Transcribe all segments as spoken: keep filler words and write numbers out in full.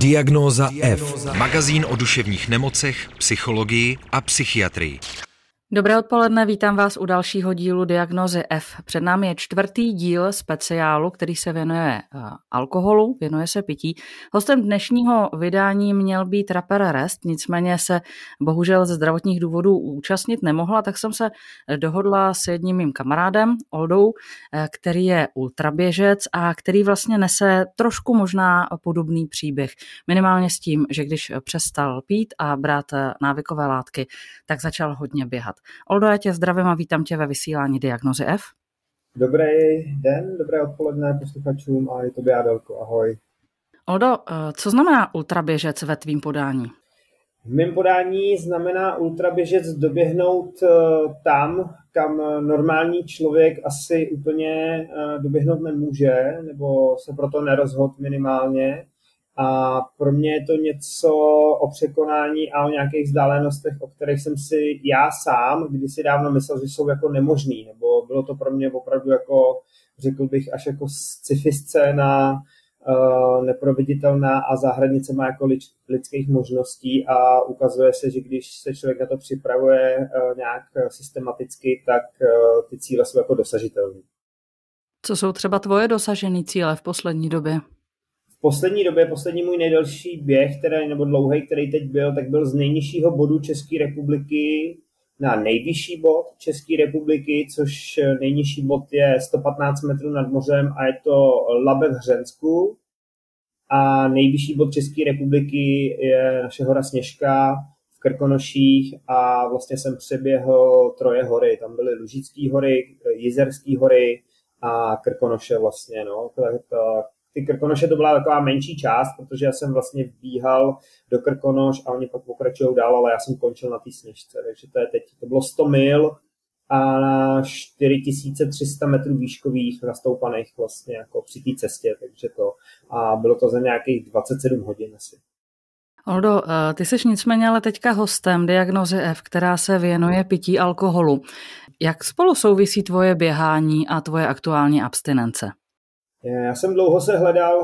Diagnóza F. Magazín o duševních nemocech, psychologii a psychiatrii. Dobré odpoledne, vítám vás u dalšího dílu Diagnózy F. Před námi je čtvrtý díl speciálu, který se věnuje alkoholu, věnuje se pití. Hostem dnešního vydání měl být raper Rest, nicméně se bohužel ze zdravotních důvodů účastnit nemohla, tak jsem se dohodla s jedním mým kamarádem, Oldou, který je ultraběžec a který vlastně nese trošku možná podobný příběh. Minimálně s tím, že když přestal pít a brát návykové látky, tak začal hodně běhat. Oldo, já tě zdravím a vítám tě ve vysílání Diagnózy F. Dobrý den, dobré odpoledne posluchačům a je to Běhadelko, ahoj. Oldo, co znamená ultraběžec ve tvým podání? V mém podání znamená ultraběžec doběhnout tam, kam normální člověk asi úplně doběhnout nemůže, nebo se proto nerozhodl minimálně. A pro mě je to něco o překonání a o nějakých vzdálenostech, o kterých jsem si já sám kdysi dávno myslel, že jsou jako nemožný, nebo bylo to pro mě opravdu jako, řekl bych, až jako sci-fi scéna, uh, neproveditelná a za hranicema jako lič, lidských možností a ukazuje se, že když se člověk na to připravuje uh, nějak systematicky, tak uh, ty cíle jsou jako dosažitelné. Co jsou třeba tvoje dosažené cíle v poslední době? V poslední době, poslední můj nejdelší běh, který, nebo dlouhý, který teď byl, tak byl z nejnižšího bodu České republiky na nejvyšší bod České republiky, což nejnižší bod je sto patnáct metrů nad mořem a je to Labe v Hřensku. A nejvyšší bod České republiky je naše hora Sněžka v Krkonoších a vlastně jsem přeběhl troje hory. Tam byly Lužické hory, Jizerské hory a Krkonoše vlastně, no, tak ty Krkonoše to byla taková menší část, protože já jsem vlastně bíhal do Krkonoš a oni pak pokračují dál, ale já jsem končil na té Sněžce, takže to je teď, to bylo sto mil a na čtyři tisíce tři sta metrů výškových nastoupaných vlastně jako při té cestě, takže to a bylo to za nějakých dvacet sedm hodin asi. Oldo, ty jsi nicméně ale teďka hostem Diagnózy F, která se věnuje pití alkoholu. Jak spolu souvisí tvoje běhání a tvoje aktuální abstinence? Já jsem dlouho se hledal,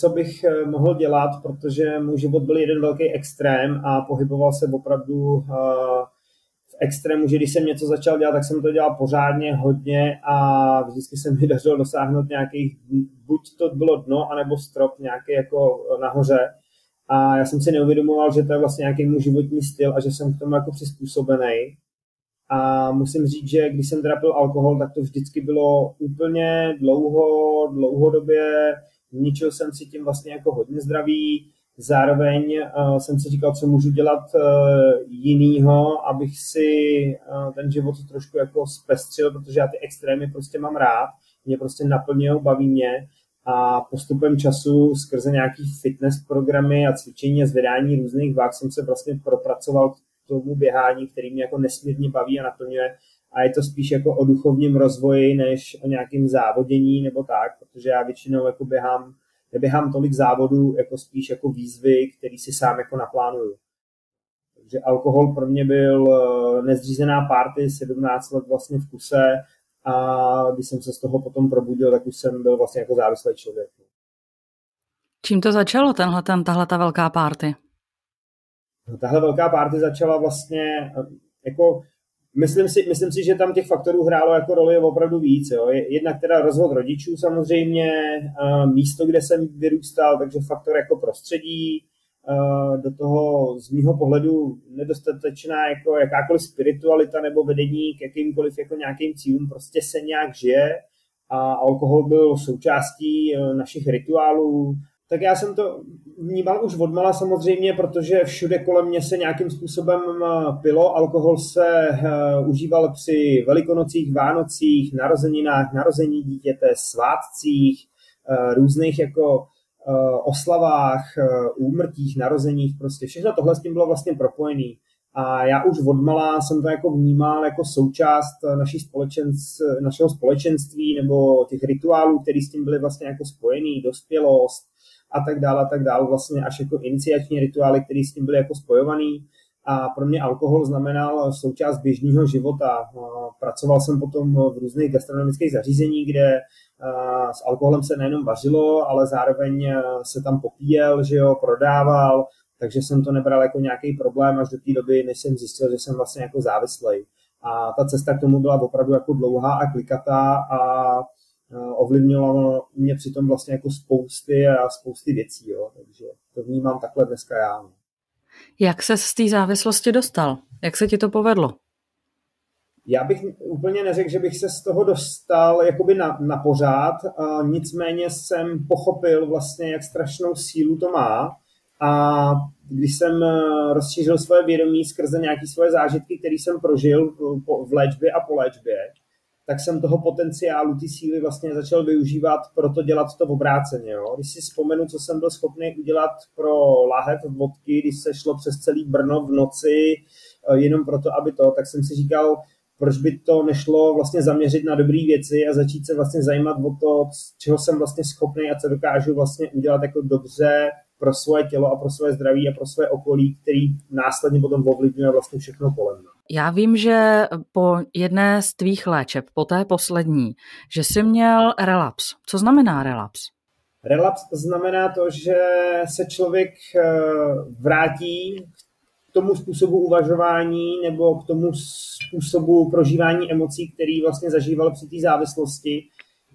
co bych mohl dělat, protože můj život byl jeden velký extrém a pohyboval se opravdu v extrému, že když jsem něco začal dělat, tak jsem to dělal pořádně, hodně a vždycky se mi dařilo dosáhnout nějakých, buď to bylo dno, anebo strop nějaký jako nahoře. A já jsem si neuvědomoval, že to je vlastně nějaký můj životní styl a že jsem k tomu jako přizpůsobený. A musím říct, že když jsem teda pil alkohol, tak to vždycky bylo úplně dlouho, dlouhodobě, ničil jsem si tím vlastně jako hodně zdraví, zároveň uh, jsem si říkal, co můžu dělat uh, jinýho, abych si uh, ten život trošku jako zpestřil, protože já ty extrémy prostě mám rád, mě prostě naplňují, baví mě a postupem času skrze nějaký fitness programy a cvičení a zvedání různých váh jsem se vlastně propracoval tomu běhání, který mě jako nesmírně baví a naplňuje. A je to spíš jako o duchovním rozvoji, než o nějakém závodění nebo tak, protože já většinou jako běhám, neběhám tolik závodů, jako spíš jako výzvy, který si sám jako naplánuju. Takže alkohol pro mě byl nezřízená party, sedmnáct let vlastně v kuse a když jsem se z toho potom probudil, tak už jsem byl vlastně jako závislý člověk. Čím to začalo, tenhle, ten, tahle ta velká party? Tahle velká party začala vlastně, jako, myslím si, myslím si, že tam těch faktorů hrálo jako roli opravdu víc. Jo. Jednak teda rozvod rodičů samozřejmě, místo, kde jsem vyrůstal, takže faktor jako prostředí, do toho z mýho pohledu nedostatečná jako jakákoliv spiritualita nebo vedení k jakýmkoliv jako nějakým cílům, prostě se nějak žije a alkohol byl součástí našich rituálů. Tak já jsem to vnímal už odmala samozřejmě, protože všude kolem mě se nějakým způsobem pilo. Alkohol se uh, užíval při velikonocích, Vánocích, narozeninách, narození dítěte, svátcích, uh, různých jako uh, oslavách, uh, úmrtích, narozeních. Prostě všechno tohle s tím bylo vlastně propojené. A já už odmala jsem to jako vnímal jako součást naší společenství, našeho společenství nebo těch rituálů, které s tím byly vlastně jako spojený, dospělost, a tak dále, a tak dále, vlastně až jako iniciační rituály, které s tím byly jako spojovaný a pro mě alkohol znamenal součást běžného života. Pracoval jsem potom v různých gastronomických zařízeních, kde s alkoholem se nejenom vařilo, ale zároveň se tam popíjel, že jo, prodával, takže jsem to nebral jako nějaký problém až do té doby, než jsem zjistil, že jsem vlastně jako závislý. A ta cesta k tomu byla opravdu jako dlouhá a klikatá a ovlivňovalo mě přitom vlastně jako spousty a spousty věcí, jo. Takže to vnímám takhle dneska já. Jak ses z té závislosti dostal? Jak se ti to povedlo? Já bych úplně neřekl, že bych se z toho dostal jakoby na, na pořád, nicméně jsem pochopil vlastně, jak strašnou sílu to má, a když jsem rozšířil svoje vědomí skrze nějaké svoje zážitky, které jsem prožil v léčbě a po léčbě, tak jsem toho potenciálu, ty síly vlastně začal využívat, proto dělat to obráceně. Jo? Když si vzpomenu, co jsem byl schopný udělat pro láhev vodky, když se šlo přes celý Brno v noci, jenom proto, aby to, tak jsem si říkal, proč by to nešlo vlastně zaměřit na dobré věci a začít se vlastně zajímat o to, čeho jsem vlastně schopný a co dokážu vlastně udělat jako dobře pro svoje tělo a pro svoje zdraví a pro svoje okolí, který následně potom ovlivňuje vlastně všechno kolem. Já vím, že po jedné z tvých léčeb, po té poslední, že jsi měl relaps. Co znamená relaps? Relaps znamená to, že se člověk vrátí k tomu způsobu uvažování nebo k tomu způsobu prožívání emocí, který vlastně zažíval při té závislosti.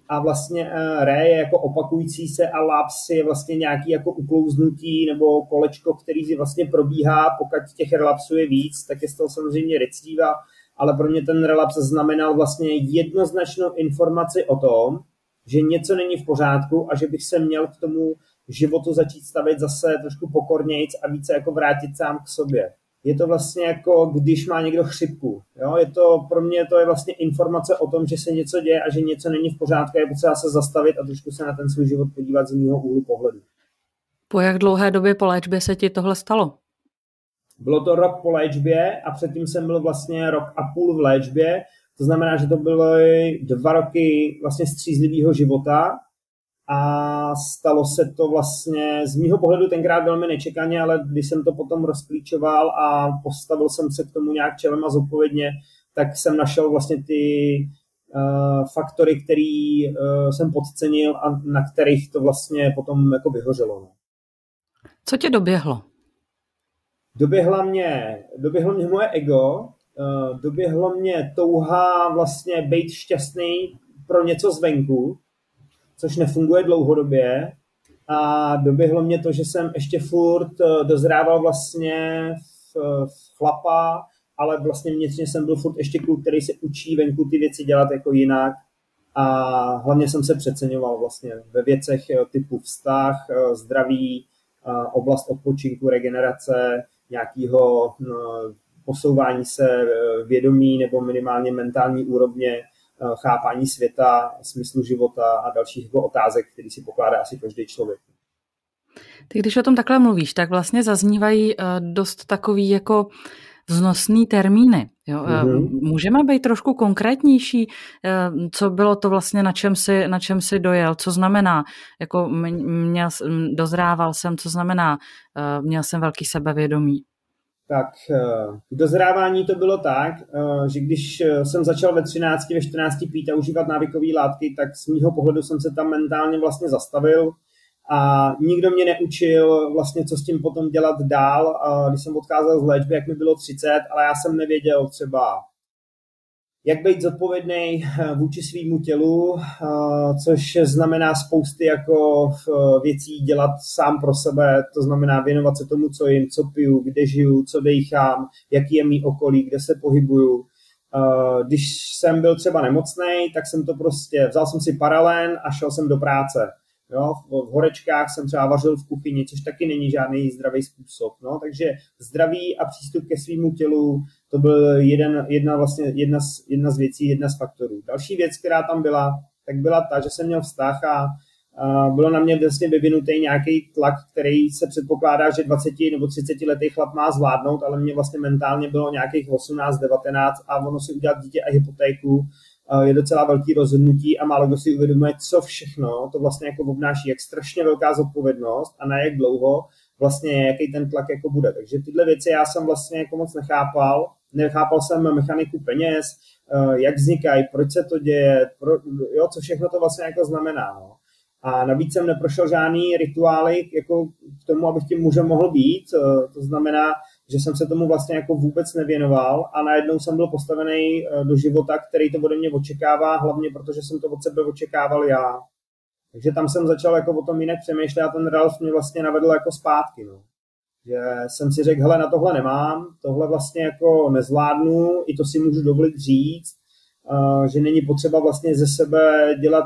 A vlastně re je jako opakující se a laps je vlastně nějaký jako uklouznutí nebo kolečko, který si vlastně probíhá, pokud těch relapsů je víc, tak je z toho samozřejmě recidiva, ale pro mě ten relaps znamenal vlastně jednoznačnou informaci o tom, že něco není v pořádku a že bych se měl k tomu životu začít stavět zase trošku pokornějc a více jako vrátit sám k sobě. Je to vlastně jako, když má někdo chřipku. Jo? Je to, pro mě to je vlastně informace o tom, že se něco děje a že něco není v pořádku, je potřeba se zastavit a trošku se na ten svůj život podívat z jiného úhlu pohledu. Po jak dlouhé době po léčbě se ti tohle stalo? Bylo to rok po léčbě a předtím jsem byl vlastně rok a půl v léčbě. To znamená, že to byly dva roky vlastně střízlivého života. A stalo se to vlastně, z mýho pohledu tenkrát velmi nečekaně, ale když jsem to potom rozklíčoval a postavil jsem se k tomu nějak čelem a zodpovědně, tak jsem našel vlastně ty uh, faktory, který uh, jsem podcenil a na kterých to vlastně potom jako vyhořelo. Co tě doběhlo? Doběhla mě, doběhlo mě moje ego, uh, doběhlo mě touha vlastně být šťastný pro něco zvenku, což nefunguje dlouhodobě, a doběhlo mě to, že jsem ještě furt dozrával vlastně v, v chlapa, ale vlastně vnitřně jsem byl furt ještě kluk, který se učí venku ty věci dělat jako jinak, a hlavně jsem se přeceňoval vlastně ve věcech typu vztah, zdraví, oblast odpočinku, regenerace, nějakého posouvání se vědomí nebo minimálně mentální úrovně, chápání světa, smyslu života a dalších jako otázek, který si pokládá asi každý člověk. Ty, když o tom takhle mluvíš, tak vlastně zaznívají dost takový jako vznosný termíny. Jo? Mm-hmm. Můžeme být trošku konkrétnější, co bylo to vlastně, na čem si, na čem si dojel, co znamená, jako měl, dozrával jsem, co znamená, měl jsem velký sebevědomí. Tak dozrávání to bylo tak, že když jsem začal ve třinácti, ve čtrnácti pít a užívat návykové látky, tak z mýho pohledu jsem se tam mentálně vlastně zastavil a nikdo mě neučil vlastně, co s tím potom dělat dál. Když jsem odcházel z léčby, jak mi bylo třicet, ale já jsem nevěděl třeba, jak být zodpovědný vůči svýmu tělu, což znamená spousty jako věcí dělat sám pro sebe, to znamená věnovat se tomu, co jim, co piju, kde žiju, co dejchám, jaký je mý okolí, kde se pohybuju. Když jsem byl třeba nemocnej, tak jsem to prostě, vzal jsem si paralen a šel jsem do práce. Jo, v horečkách jsem třeba vařil v kuchyni, což taky není žádný zdravý způsob. No, takže zdraví a přístup ke svému tělu, to byl jeden, jedna, vlastně, jedna, z, jedna z věcí, jedna z faktorů. Další věc, která tam byla, tak byla ta, že jsem měl vztah a uh, bylo na mě vlastně vyvinutý nějaký tlak, který se předpokládá, že dvacet nebo třicet letý chlap má zvládnout, ale mě vlastně mentálně bylo nějakých osmnáct, devatenáct a ono si udělat dítě a hypotéku je docela velký rozhodnutí a málo kdo si uvědomuje, co všechno to vlastně jako obnáší, jak strašně velká zodpovědnost a na jak dlouho vlastně jaký ten tlak jako bude. Takže tyhle věci já jsem vlastně jako moc nechápal. Nechápal jsem mechaniku peněz, jak vznikají, proč se to děje, pro, jo, co všechno to vlastně jako znamená. No. A navíc jsem neprošel žádný rituály jako k tomu, abych tím mužem mohl být. To znamená, že jsem se tomu vlastně jako vůbec nevěnoval a najednou jsem byl postavený do života, který to ode mě očekává, hlavně protože jsem to od sebe očekával já. Takže tam jsem začal jako o tom jinak přemýšlet a ten Ralf mě vlastně navedl jako zpátky. No. Že jsem si řekl, hele, na tohle nemám, tohle vlastně jako nezvládnu, i to si můžu dovolit říct, že není potřeba vlastně ze sebe dělat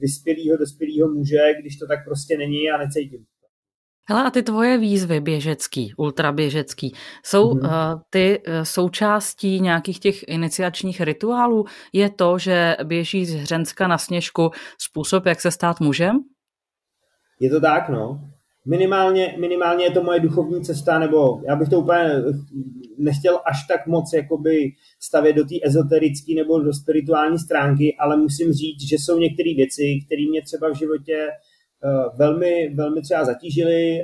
vyspělýho, dospělýho muže, když to tak prostě není a necítím. Hele, a ty tvoje výzvy běžecký, ultraběžecký, jsou mm. uh, ty součástí nějakých těch iniciačních rituálů? Je to, že běží z Hřenska na Sněžku způsob, jak se stát mužem? Je to tak, no. Minimálně, minimálně je to moje duchovní cesta, nebo já bych to úplně nechtěl až tak moc jakoby stavět do té ezoterické nebo do spirituální stránky, ale musím říct, že jsou některé věci, které mě třeba v životě velmi, velmi třeba zatížily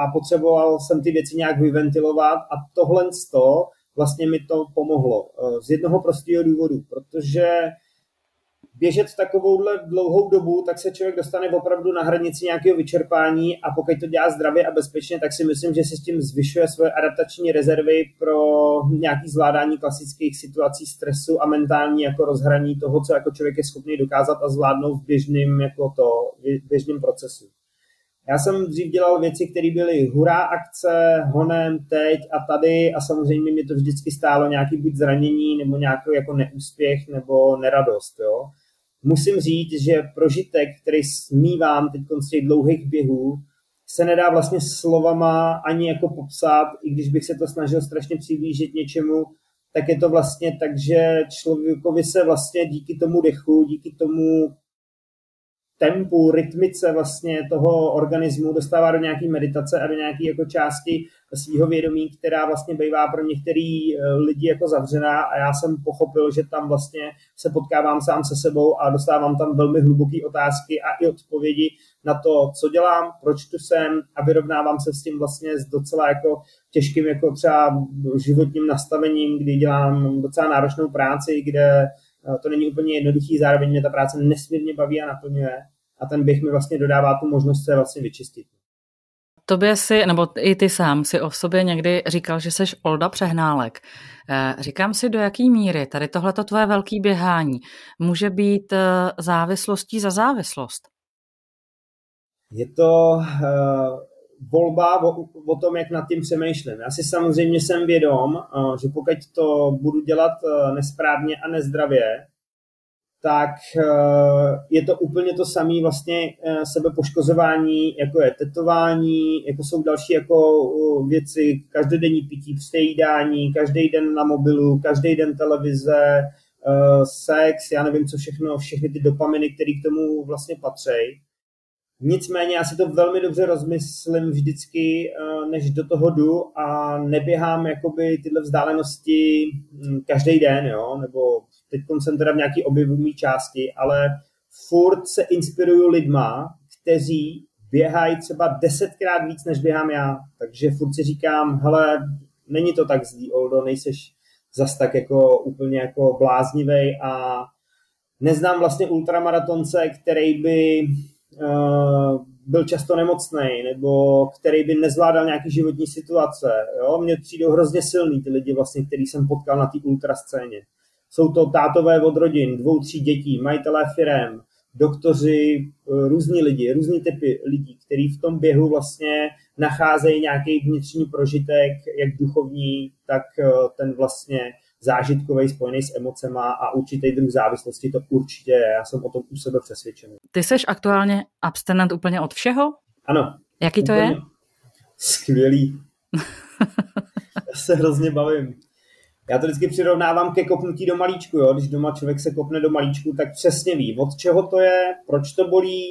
a potřeboval jsem ty věci nějak vyventilovat a tohle to vlastně mi to pomohlo. Z jednoho prostého důvodu, protože běžet takovouhle dlouhou dobu, tak se člověk dostane opravdu na hranici nějakého vyčerpání a pokud to dělá zdravě a bezpečně, tak si myslím, že si s tím zvyšuje svoje adaptační rezervy pro nějaké zvládání klasických situací stresu a mentální jako rozhraní toho, co jako člověk je schopný dokázat a zvládnout v běžným, jako to, v běžným procesu. Já jsem dřív dělal věci, které byly hurá akce, honem, teď a tady a samozřejmě mě to vždycky stálo nějaký buď zranění nebo nějaký jako neúspěch nebo neradost, jo. Musím říct, že prožitek, který smívám teď z těch dlouhých běhů, se nedá vlastně slovama ani jako popsat, i když bych se to snažil strašně přiblížit něčemu, tak je to vlastně tak, že člověkovi se vlastně díky tomu dechu, díky tomu tempu, rytmice vlastně toho organismu dostává do nějaký meditace a do nějaký jako části svýho vědomí, která vlastně bývá pro některý lidi jako zavřená a já jsem pochopil, že tam vlastně se potkávám sám se sebou a dostávám tam velmi hluboké otázky a i odpovědi na to, co dělám, proč tu jsem a vyrovnávám se s tím vlastně s docela jako těžkým jako třeba životním nastavením, kdy dělám docela náročnou práci, kde to není úplně jednoduchý, zároveň mě ta práce nesmírně baví a naplňuje a ten běh mi vlastně dodává tu možnost se vlastně vyčistit. Tobě si, nebo i ty sám si o sobě někdy říkal, že seš Olda Přehnálek. Říkám si, do jaký míry tady tohleto tvoje velký běhání může být závislostí za závislost? Je to uh, volba o, o tom, jak nad tím přemýšlím. Já si samozřejmě jsem vědom, uh, že pokud to budu dělat uh, nesprávně a nezdravě, tak je to úplně to samé vlastně sebepoškozování, jako je tetování, jako jsou další jako věci, každodenní pití, přejídání, každý den na mobilu, každý den televize, sex, já nevím co všechno, všechny ty dopaminy, které k tomu vlastně patří. Nicméně já si to velmi dobře rozmyslím vždycky, než do toho jdu a neběhám jakoby tyhle vzdálenosti každý den, jo, nebo teď jsem teda v nějaký objevový části, ale furt se inspiruju lidma, kteří běhají třeba desetkrát víc, než běhám já, takže furt si říkám, hele, není to tak zlý, Oldo, nejseš zas tak jako úplně jako bláznivej a neznám vlastně ultramaratonce, který by byl často nemocnej, nebo který by nezvládal nějaký životní situace. Jo? Mně přijdou hrozně silný ty lidi, vlastně, který jsem potkal na té ultrascéně. Jsou to tátové od rodin, dvou, tří dětí, majitelé firem, doktoři, různí lidi, různí typy lidí, který v tom běhu vlastně nacházejí nějaký vnitřní prožitek, jak duchovní, tak ten vlastně zážitkovej, spojený s emocema a určitý druh závislosti, to určitě je. Já jsem o tom u sebe přesvědčený. Ty seš aktuálně abstinent úplně od všeho? Ano. Jaký to je? Skvělý. Já se hrozně bavím. Já to vždycky přirovnávám ke kopnutí do malíčku. Jo? Když doma člověk se kopne do malíčku, tak přesně ví, od čeho to je, proč to bolí,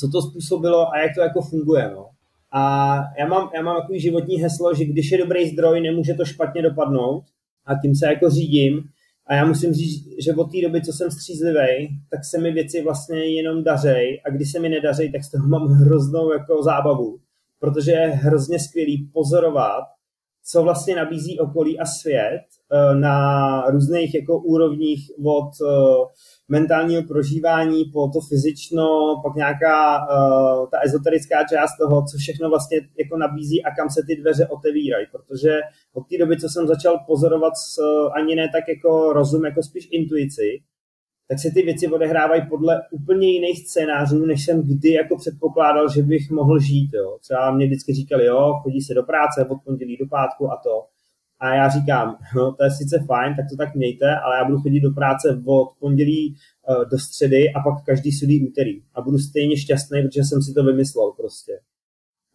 co to způsobilo a jak to jako funguje. No? A já mám, já mám takový životní heslo, že když je dobrý zdroj, nemůže to špatně dopadnout. A tím se jako řídím. A já musím říct, že od té doby, co jsem střízlivej, tak se mi věci vlastně jenom dařejí. A když se mi nedařejí, tak z toho mám hroznou jako zábavu. protože je hrozně skvělý pozorovat, co vlastně nabízí okolí a svět na různých jako úrovních od mentálního prožívání po to fyzično, pak nějaká ta ezoterická část toho, co všechno vlastně jako nabízí a kam se ty dveře otevírají, protože od té doby, co jsem začal pozorovat ani ne tak jako rozum, jako spíš intuici, tak se ty věci odehrávají podle úplně jiných scénářů, než jsem kdy jako předpokládal, že bych mohl žít. Jo. Třeba mě vždycky říkali, jo, chodí se do práce od pondělí do pátku a to. A já říkám, no to je sice fajn, tak to tak mějte, ale já budu chodit do práce od pondělí do středy a pak každý sudý úterý. A budu stejně šťastný, protože jsem si to vymyslel prostě.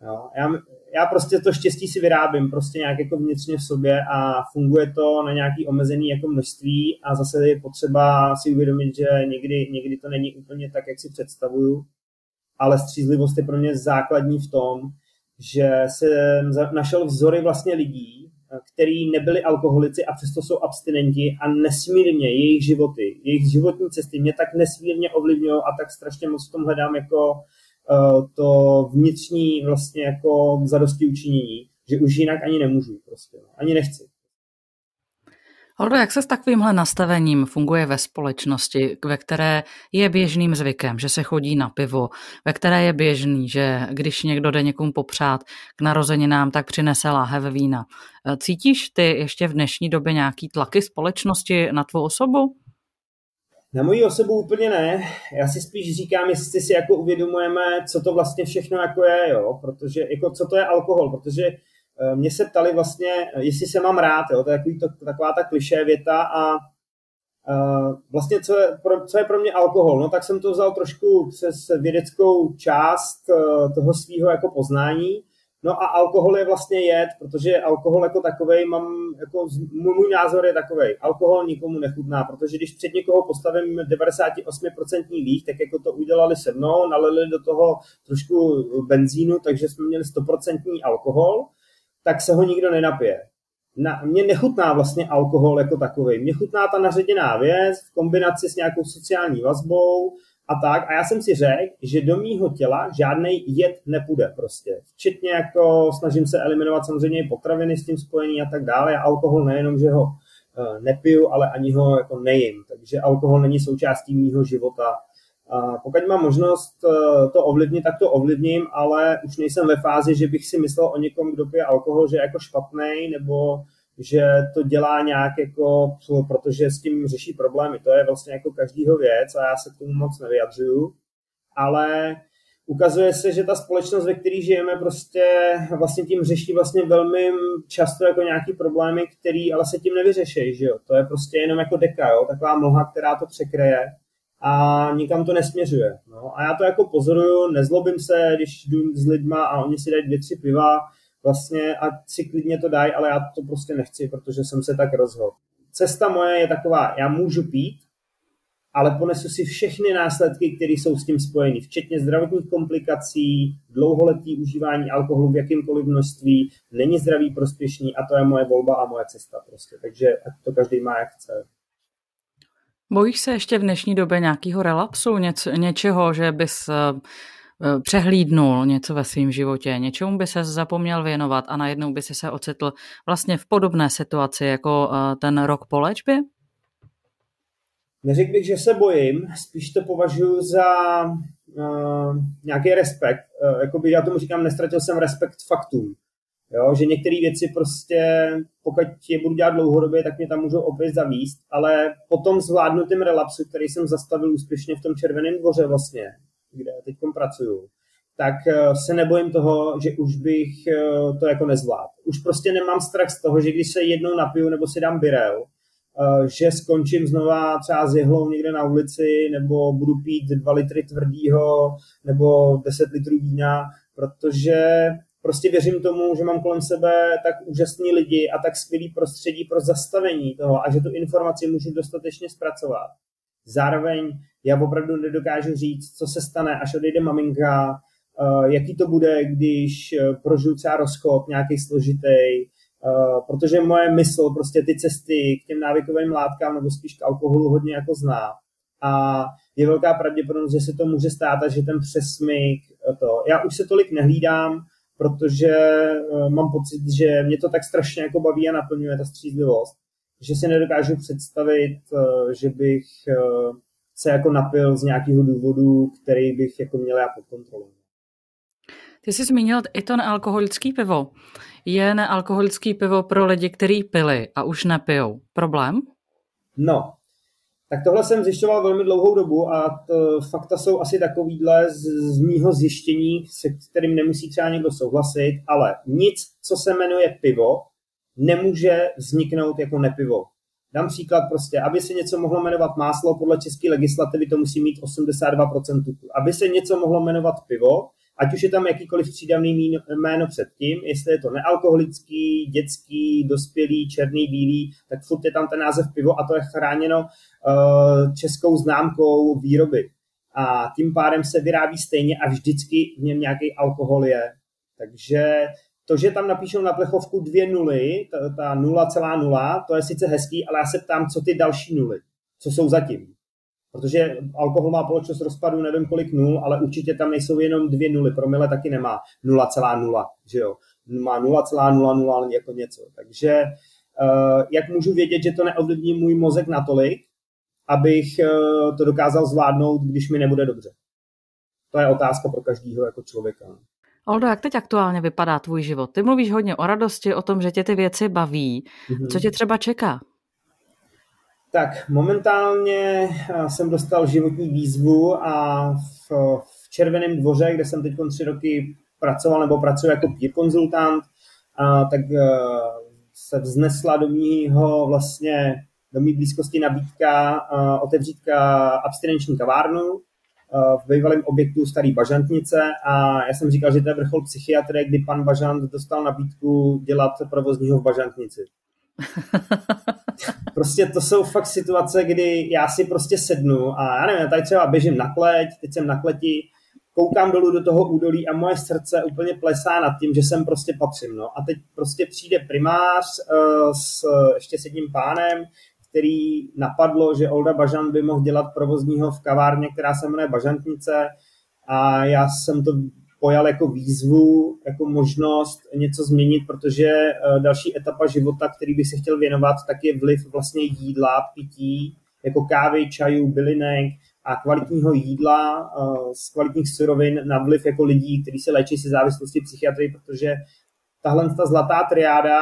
Jo. Já, já prostě to štěstí si vyrábím prostě nějak jako vnitřně v sobě a funguje to na nějaký omezený jako množství a zase je potřeba si uvědomit, že někdy, někdy to není úplně tak, jak si představuju, ale střízlivost je pro mě základní v tom, že jsem našel vzory vlastně lidí, který nebyli alkoholici a přesto jsou abstinenti a nesmírně jejich životy, jejich životní cesty mě tak nesmírně ovlivňují a tak strašně moc v tom hledám jako to vnitřní vlastně jako zadosti učinění, že už jinak ani nemůžu prostě, ani nechci. Oldo, jak se s takovýmhle nastavením funguje ve společnosti, ve které je běžným zvykem, že se chodí na pivo, ve které je běžný, že když někdo jde někomu popřát k narozeninám, tak přinese láhev vína. Cítíš ty ještě v dnešní době nějaký tlaky společnosti na tvou osobu? Na moji osobu úplně ne. Já si spíš říkám, jestli si jako uvědomujeme, co to vlastně všechno jako je, jo, protože jako co to je alkohol, protože mě se ptali vlastně, jestli se mám rád, jo, to je takový to, taková ta klišé věta a uh, vlastně co je, pro, co je pro mě alkohol, no tak jsem to vzal trošku přes vědeckou část uh, toho svýho jako poznání. No a alkohol je vlastně jed, protože alkohol jako takovej mám, jako můj názor je takovej, alkohol nikomu nechutná, protože když před někoho postavím devadesát osm procent líh, tak jako to udělali se mnou, nalili do toho trošku benzínu, takže jsme měli sto procent alkohol, tak se ho nikdo nenapije. Na, mě nechutná vlastně alkohol jako takovej, mě chutná ta naředěná věc v kombinaci s nějakou sociální vazbou, a tak, a já jsem si řekl, že do mýho těla žádnej jed nepůjde prostě. Včetně jako snažím se eliminovat samozřejmě i potraviny s tím spojený a tak dále. Já alkohol nejenom, že ho nepiju, ale ani ho jako nejím. Takže alkohol není součástí mýho života. A pokud mám možnost to ovlivnit, tak to ovlivním, ale už nejsem ve fázi, že bych si myslel o někom, kdo pije alkohol, že je jako špatnej, nebo že to dělá nějak jako, protože s tím řeší problémy. To je vlastně jako každýho věc a já se k tomu moc nevyjadřuju. Ale ukazuje se, že ta společnost, ve které žijeme, prostě vlastně tím řeší vlastně velmi často jako nějaký problémy, které ale se tím nevyřeší, že jo. To je prostě jenom jako deka, jo, taková mlha, která to překryje a nikam to nesměřuje. No. A já to jako pozoruju, nezlobím se, když jdu s lidma a oni si dají dvě, tři piva, vlastně a si klidně to dají, ale já to prostě nechci, protože jsem se tak rozhodl. Cesta moje je taková, já můžu pít, ale ponesu si všechny následky, které jsou s tím spojeny, včetně zdravotních komplikací, dlouholetý užívání alkoholu v jakýmkoliv množství, není zdraví prospěšný a to je moje volba a moje cesta prostě, takže to každý má jak chce. Bojíš se ještě v dnešní době nějakého relapsu, něco, něčeho, že bys přehlídnul něco ve svém životě, něčemu by se zapomněl věnovat a najednou by si se ocitl vlastně v podobné situaci jako ten rok po léčbě? Neřekl bych, že se bojím, spíš to považuji za uh, nějaký respekt. Uh, jakoby já tomu říkám, nestratil jsem respekt faktům. Jo, že některé věci prostě, pokud je budu dělat dlouhodobě, tak mě tam můžou opět zavíst, ale potom zvládnutým relapsu, který jsem zastavil úspěšně v tom Červeném dvoře vlastně, kde teď pracuju, tak se nebojím toho, že už bych to jako nezvládl. Už prostě nemám strach z toho, že když se jednou napiju nebo si dám birel, že skončím znova třeba s jehlou někde na ulici, nebo budu pít dva litry tvrdýho, nebo deset litrů vína, protože prostě věřím tomu, že mám kolem sebe tak úžasný lidi a tak skvělý prostředí pro zastavení toho a že tu informaci můžu dostatečně zpracovat. Zároveň já opravdu nedokážu říct, co se stane, až odejde maminka, jaký to bude, když prožiju třeba rozchod nějaký složitý, protože moje mysl prostě ty cesty k těm návykovým látkám nebo spíš k alkoholu hodně jako zná. A je velká pravděpodobnost, že se to může stát a že ten přesmyk to. Já už se tolik nehlídám protože mám pocit, že mě to tak strašně jako baví a naplňuje ta střízlivost, že si nedokážu představit, že bych se jako napil z nějakého důvodu, který bych jako měl já pod kontrolou. Ty jsi zmínil i to nealkoholický pivo. Je nealkoholický pivo pro lidi, kteří pili a už nepijou problém? No, tak tohle jsem zjišťoval velmi dlouhou dobu a to, fakta jsou asi takovýhle z, z mýho zjištění, se kterým nemusí třeba někdo souhlasit, ale nic, co se jmenuje pivo, nemůže vzniknout jako nepivo. Dám příklad prostě, aby se něco mohlo jmenovat máslo, podle české legislativy to musí mít osmdesát dva procent tuku. Aby se něco mohlo jmenovat pivo, ať už je tam jakýkoliv přídavný jméno předtím, jestli je to nealkoholický, dětský, dospělý, černý, bílý, tak furt je tam ten název pivo a to je chráněno uh, českou známkou výroby. A tím pádem se vyrábí stejně a vždycky v něm nějaký alkohol je. Takže to, že tam napíšou na plechovku dvě nuly, ta, ta nula celá nula, to je sice hezký, ale já se ptám, co ty další nuly, co jsou zatím. Protože alkohol má poločnost rozpadu, nevím kolik nul, ale určitě tam nejsou jenom dvě nuly. Promile taky nemá nula celá nula, že jo? Má nula celá nula nula jako něco. Takže jak můžu vědět, že to neovlivní můj mozek natolik, abych to dokázal zvládnout, když mi nebude dobře? To je otázka pro každého jako člověka. Oldo, jak teď aktuálně vypadá tvůj život? Ty mluvíš hodně o radosti, o tom, že tě ty věci baví. Mm-hmm. Co tě třeba čeká? Tak, momentálně jsem dostal životní výzvu a v, v Červeném dvoře, kde jsem teď tři roky pracoval nebo pracuji jako peer konzultant, a tak se vznesla do mýho vlastně, do mý blízkosti nabídka otevřítka abstinenční kavárnu v bývalém objektu Starý Bažantnice a já jsem říkal, že to je vrchol psychiatrie, kdy pan Bažant dostal nabídku dělat provozního v Bažantnici. Prostě to jsou fakt situace, kdy já si prostě sednu a já nevím, tady třeba běžím na kleť, teď jsem na kleti, koukám dolů do toho údolí a moje srdce úplně plesá nad tím, že jsem prostě patřím. No. A teď prostě přijde primář uh, s ještě s jedním pánem, který napadlo, že Olda Bažant by mohl dělat provozního v kavárně, která se jmenuje Bažantnice a já jsem to pojal jako výzvu, jako možnost něco změnit, protože další etapa života, který bych se chtěl věnovat, tak je vliv vlastně jídla, pití, jako kávy, čajů, bylinek a kvalitního jídla z kvalitních surovin na vliv jako lidí, kteří se léčí se závislostí psychiatrii, protože tahle ta zlatá triáda,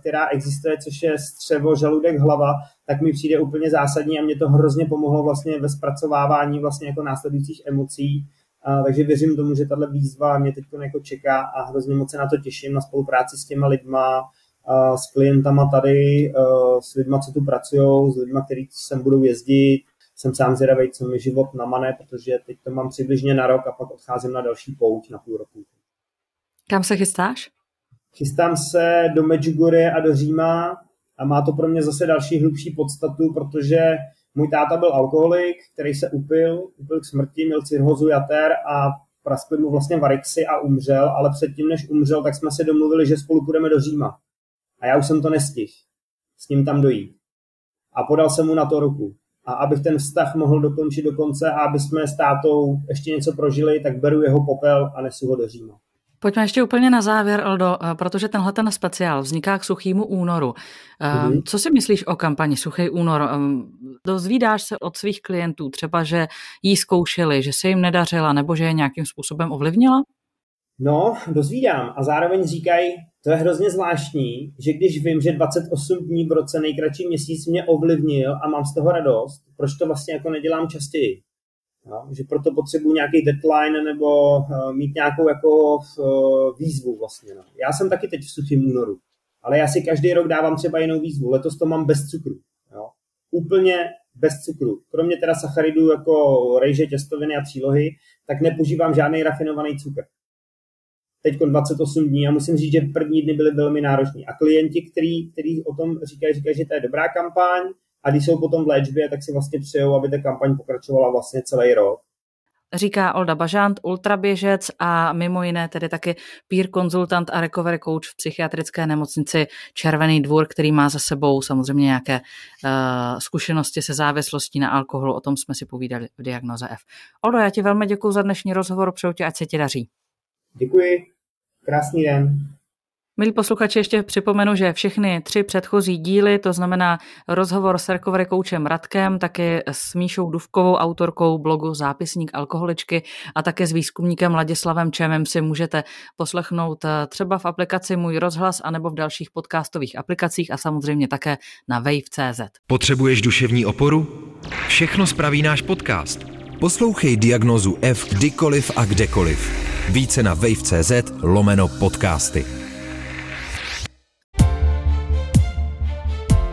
která existuje, což je střevo, žaludek, hlava, tak mi přijde úplně zásadní a mě to hrozně pomohlo vlastně ve zpracovávání vlastně jako následujících emocí. A, takže věřím tomu, že tahle výzva mě teď jako čeká a hrozně moc se na to těším, na spolupráci s těma lidma, a s klientama tady, s lidma, co tu pracujou, s lidma, který sem budou jezdit. Jsem sám zvědavý, co mi život namane, protože teď to mám přibližně na rok a pak odcházím na další pouť na půl roku. Kam se chystáš? Chystám se do Medjugorje a do Říma a má to pro mě zase další hlubší podstatu, protože můj táta byl alkoholik, který se upil, upil k smrti, měl cirhózu jater a praskly mu vlastně varixy a umřel, ale předtím, než umřel, tak jsme se domluvili, že spolu půjdeme do Říma. A já už jsem to nestihl s ním tam dojít. A podal jsem mu na to ruku. A abych ten vztah mohl dokončit do konce a aby jsme s tátou ještě něco prožili, tak beru jeho popel a nesu ho do Říma. Pojďme ještě úplně na závěr, Oldo, protože tenhle ten speciál vzniká k Suchýmu únoru. Mm-hmm. Co si myslíš o kampani Suchý únor? Dozvídáš se od svých klientů třeba, že jí zkoušeli, že se jim nedařila nebo že je nějakým způsobem ovlivnila? No, dozvídám a zároveň říkají, to je hrozně zvláštní, že když vím, že dvacet osm dní v roce, nejkratší měsíc mě ovlivnil a mám z toho radost, proč to vlastně jako nedělám častěji? No, že proto potřebuji nějaký deadline nebo uh, mít nějakou jako uh, výzvu vlastně. No. Já jsem taky teď v Suchém únoru, ale já si každý rok dávám třeba jinou výzvu. Letos to mám bez cukru. Jo. Úplně bez cukru. Kromě teda sacharidů jako rejže, těstoviny a přílohy, tak nepožívám žádný rafinovaný cukr. Teď dvacet osm dní a musím říct, že první dny byly velmi náročné. A klienti, který, který o tom říkají, říkají, že to je dobrá kampaň, a když jsou potom v léčbě, tak si vlastně přejou, aby ta kampaň pokračovala vlastně celý rok. Říká Olda Bažant, ultraběžec a mimo jiné tedy taky peer konzultant a recovery coach v psychiatrické nemocnici Červený dvůr, který má za sebou samozřejmě nějaké uh, zkušenosti se závislostí na alkoholu. O tom jsme si povídali v Diagnoze F. Oldo, já ti velmi děkuji za dnešní rozhovor, přeju ti, ať se ti daří. Děkuji. Krásný den. Milí posluchači, ještě připomenu, že všechny tři předchozí díly, to znamená rozhovor s recovery coachem Radkem, taky s Míšou Duvkovou, autorkou blogu Zápisník alkoholičky a také s výzkumníkem Ladislavem Čemem si můžete poslechnout třeba v aplikaci Můj rozhlas anebo v dalších podcastových aplikacích a samozřejmě také na wave tečka cé zet. Potřebuješ duševní oporu? Všechno spraví náš podcast. Poslouchej Diagnózu F kdykoliv a kdekoliv. Více na wave tečka cé zet lomeno podcasty.